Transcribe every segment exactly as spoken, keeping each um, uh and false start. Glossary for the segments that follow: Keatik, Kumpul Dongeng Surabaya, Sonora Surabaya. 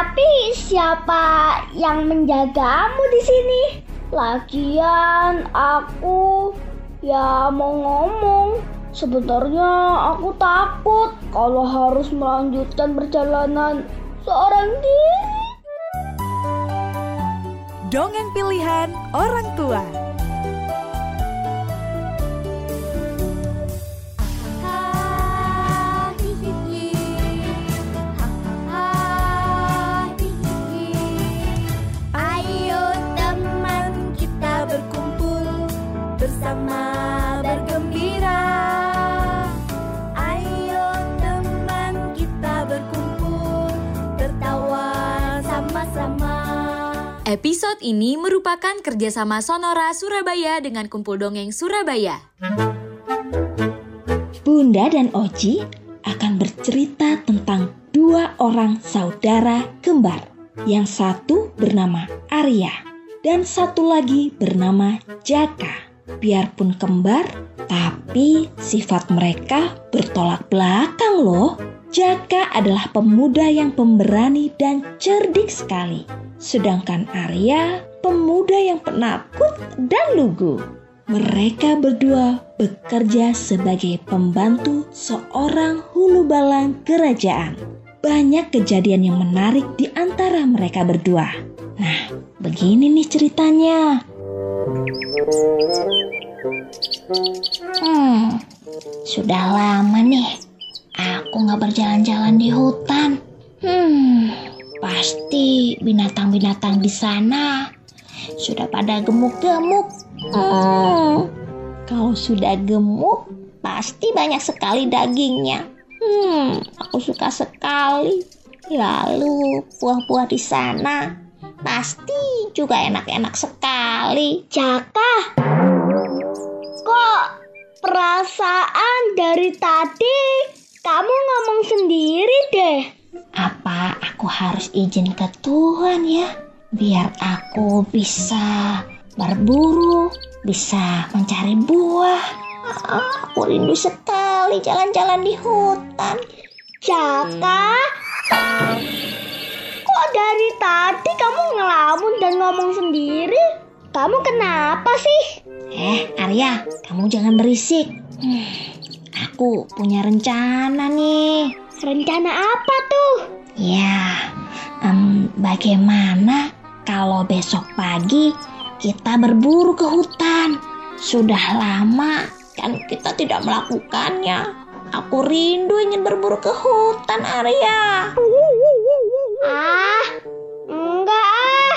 Tapi siapa yang menjagamu di sini? Lagian aku ya mau ngomong. Sebenarnya aku takut kalau harus melanjutkan perjalanan seorang diri. Dongeng pilihan orang tua. Episode ini merupakan kerjasama Sonora Surabaya dengan Kumpul Dongeng Surabaya. Bunda dan Oji akan bercerita tentang dua orang saudara kembar. Yang satu bernama Arya dan satu lagi bernama Jaka. Biarpun kembar, tapi sifat mereka bertolak belakang loh. Jaka adalah pemuda yang pemberani dan cerdik sekali. Sedangkan Arya, pemuda yang penakut dan lugu. Mereka berdua bekerja sebagai pembantu seorang hulu balang kerajaan. Banyak kejadian yang menarik di antara mereka berdua. Nah, begini nih ceritanya. Hmm, sudah lama nih aku gak berjalan-jalan di hutan. Hmm... Pasti binatang-binatang di sana sudah pada gemuk-gemuk. Hmm, kalau sudah gemuk, pasti banyak sekali dagingnya. Hmm, aku suka sekali. Lalu buah-buah di sana pasti juga enak-enak sekali. Jaka, kok perasaan dari tadi kamu ngomong sendiri deh? Apa aku harus izin ke Tuhan ya, biar aku bisa berburu, bisa mencari buah. Aku rindu sekali jalan-jalan di hutan. Jaka, kok dari tadi kamu ngelamun dan ngomong sendiri? Kamu kenapa sih? Eh, Arya, kamu jangan berisik. Hmm, aku punya rencana nih. Rencana apa tuh? Ya, um, bagaimana kalau besok pagi kita berburu ke hutan? Sudah lama kan kita tidak melakukannya. Aku rindu ingin berburu ke hutan, Arya. Ah, enggak ah.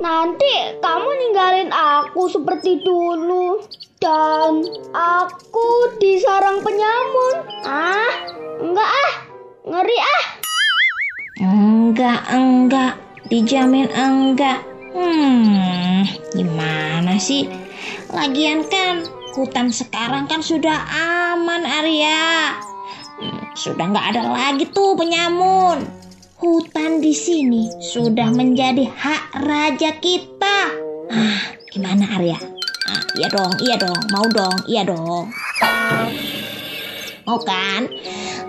Nanti kamu ninggalin aku seperti dulu. Dan aku di sarang penyamun. Ah, enggak ah, ngeri ah. Enggak, enggak, dijamin enggak. Hmm, gimana sih? Lagian kan hutan sekarang kan sudah aman, Arya. Hmm, sudah enggak ada lagi tuh penyamun. Hutan di sini sudah menjadi hak raja kita. Ah, gimana Arya? Ah, iya dong, iya dong, mau dong, iya dong. Mau kan?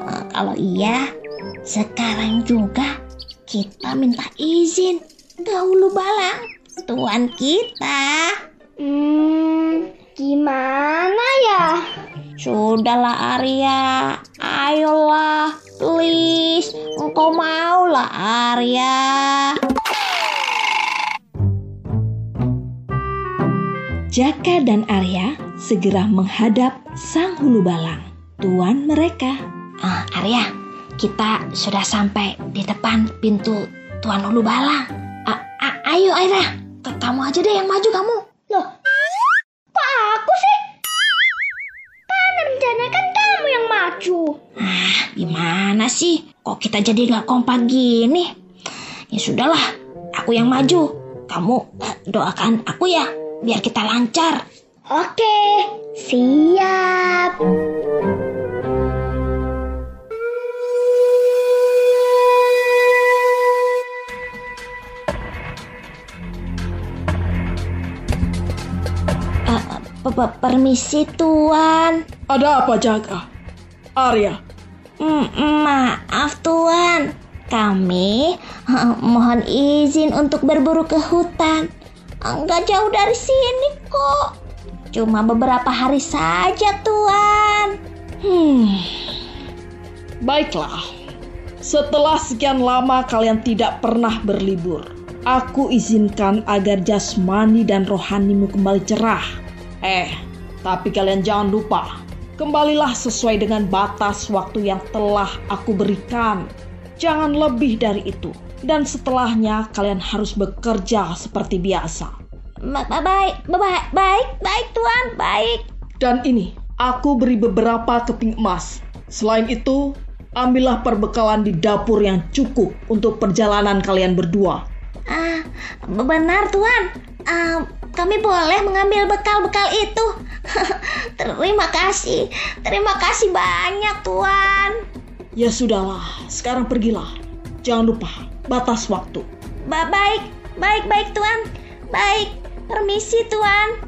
Ah, kalau iya, sekarang juga kita minta izin ke hulu balang tuan kita. Hmm, gimana ya? Sudahlah Arya, ayolah, please, engkau maulah Arya. Jaka dan Arya segera menghadap sang hulu balang, tuan mereka. Ah, Arya, kita sudah sampai di depan pintu tuan hulu balang. A- a- ayo, Arya, kamu aja deh yang maju kamu. Loh, kok aku sih? Kan rencana kan kamu yang maju. Ah, gimana sih? Kok kita jadi gak kompak gini? Ya sudahlah, aku yang maju. Kamu doakan aku ya. Biar kita lancar. Oke, siap. Uh, permisi, Tuan. Ada apa, Jaka? Arya, Maaf Tuan, kami mohon izin untuk berburu ke hutan. Enggak jauh dari sini kok. Cuma beberapa hari saja Tuan. Hmm. Baiklah. Setelah sekian lama kalian tidak pernah berlibur, aku izinkan agar jasmani dan rohanimu kembali cerah. Eh, tapi kalian jangan lupa, kembalilah sesuai dengan batas waktu yang telah aku berikan. Jangan lebih dari itu. Dan setelahnya kalian harus bekerja seperti biasa. Baik, baik, baik, baik Tuan, baik. Dan ini, aku beri beberapa keping emas. Selain itu, ambillah perbekalan di dapur yang cukup untuk perjalanan kalian berdua. Ah, benar Tuan. Ah, kami boleh mengambil bekal-bekal itu. Terima kasih. Terima kasih banyak Tuan. Ya sudahlah, sekarang pergilah. Jangan lupa batas waktu. Baik, baik, baik Tuan. Baik, permisi Tuan.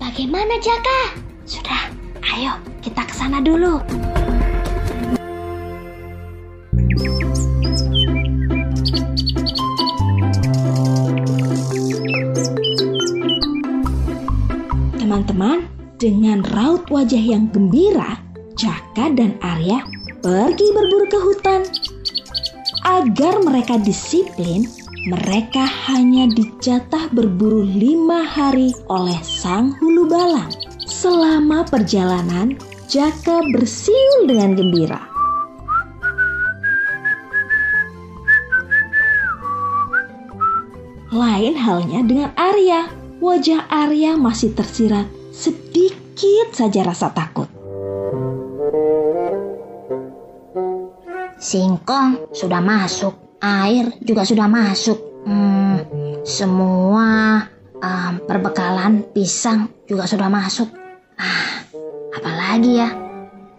Bagaimana Jaka? Sudah, ayo kita ke sana dulu. Teman-teman, dengan raut wajah yang gembira, Jaka dan Arya pergi berburu ke hutan. Agar mereka disiplin, mereka hanya dijatah berburu lima hari oleh sang hulu balang. Selama perjalanan, Jaka bersiul dengan gembira. Lain halnya dengan Arya. Wajah Arya masih tersirat sedikit saja rasa takut. Singkong sudah masuk, air juga sudah masuk. Hmm, semua um, perbekalan pisang juga sudah masuk. Ah, apalagi ya?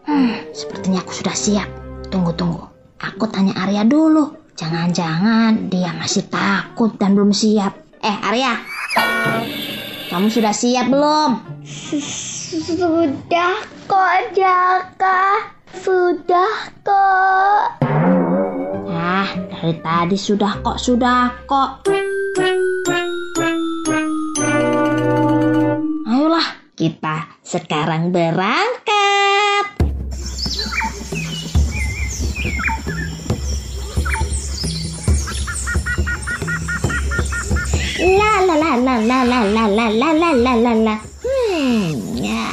Hmm, sepertinya aku sudah siap. Tunggu, tunggu. Aku tanya Arya dulu. Jangan-jangan dia masih takut dan belum siap. Eh, Arya. Kamu sudah siap belum? Sudah kok Jaka, sudah kok. Ah, dari tadi sudah kok, sudah kok. Ayolah, kita sekarang berangkat. La la la la la la la la la la la la. Hmm, ya.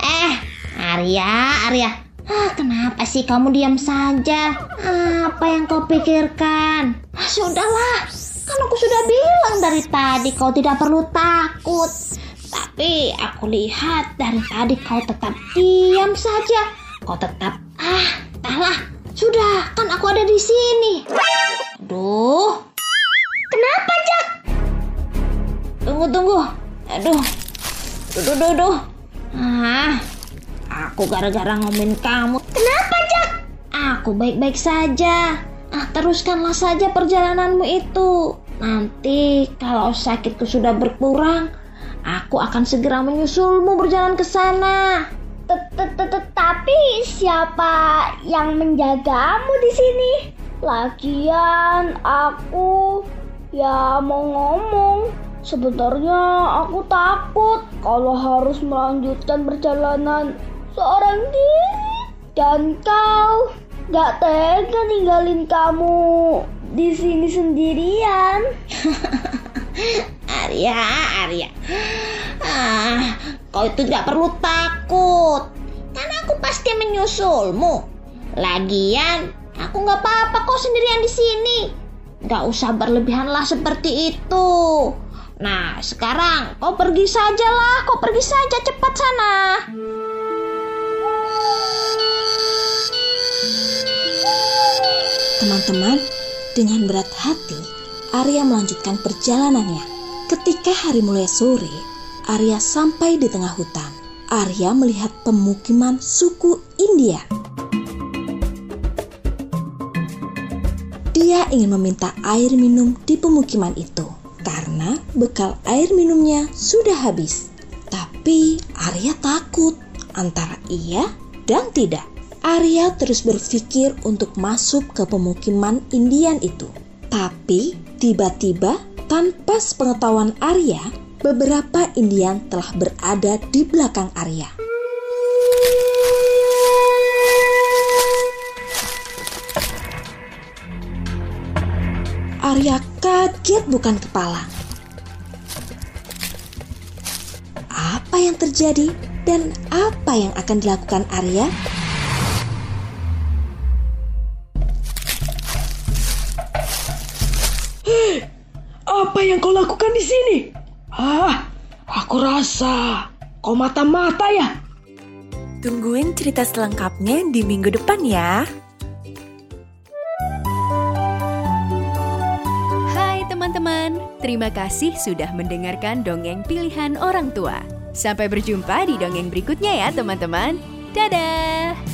Eh, Arya, Arya. Ah, kenapa sih kamu diam saja? Ah, apa yang kau pikirkan? Ah, sudahlah, kan aku sudah bilang dari tadi kau tidak perlu takut. Tapi aku lihat dari tadi kau tetap diam saja. Kau tetap ah, entahlah. Sudah, kan aku ada di sini. Aduh. Kenapa, Cak? Tunggu, tunggu. Aduh. Duh, duh, duh. Ah, aku gara-gara ngomongin kamu. Kenapa, Cak? Aku baik-baik saja. Ah, teruskanlah saja perjalananmu itu. Nanti kalau sakitku sudah berkurang, aku akan segera menyusulmu berjalan ke sana. Tapi siapa yang menjagamu di sini? Lagian aku ya mau ngomong, sebenarnya aku takut kalau harus melanjutkan perjalanan seorang diri. Dan kau gak tega ninggalin kamu di sini sendirian. Arya, Arya, ah, kau itu gak perlu takut. Kan aku pasti menyusulmu. Lagian aku gak apa-apa kok sendirian di sini. Gak usah berlebihanlah seperti itu. Nah, sekarang kau pergi sajalah, kau pergi saja cepat sana. Teman-teman, dengan berat hati, Arya melanjutkan perjalanannya. Ketika hari mulai sore, Arya sampai di tengah hutan. Arya melihat pemukiman suku India. Dia ingin meminta air minum di pemukiman itu karena bekal air minumnya sudah habis. Tapi Arya takut antara iya dan tidak. Arya terus berpikir untuk masuk ke pemukiman Indian itu. Tapi tiba-tiba tanpa sepengetahuan Arya, beberapa Indian telah berada di belakang Arya. Arya kaget bukan kepala. Apa yang terjadi dan apa yang akan dilakukan Arya? Hei, apa yang kau lakukan di sini? Ah, aku rasa kau mata-mata ya. Tungguin cerita selengkapnya di minggu depan ya. Terima kasih sudah mendengarkan dongeng pilihan orang tua. Sampai berjumpa di dongeng berikutnya ya teman-teman. Dadah!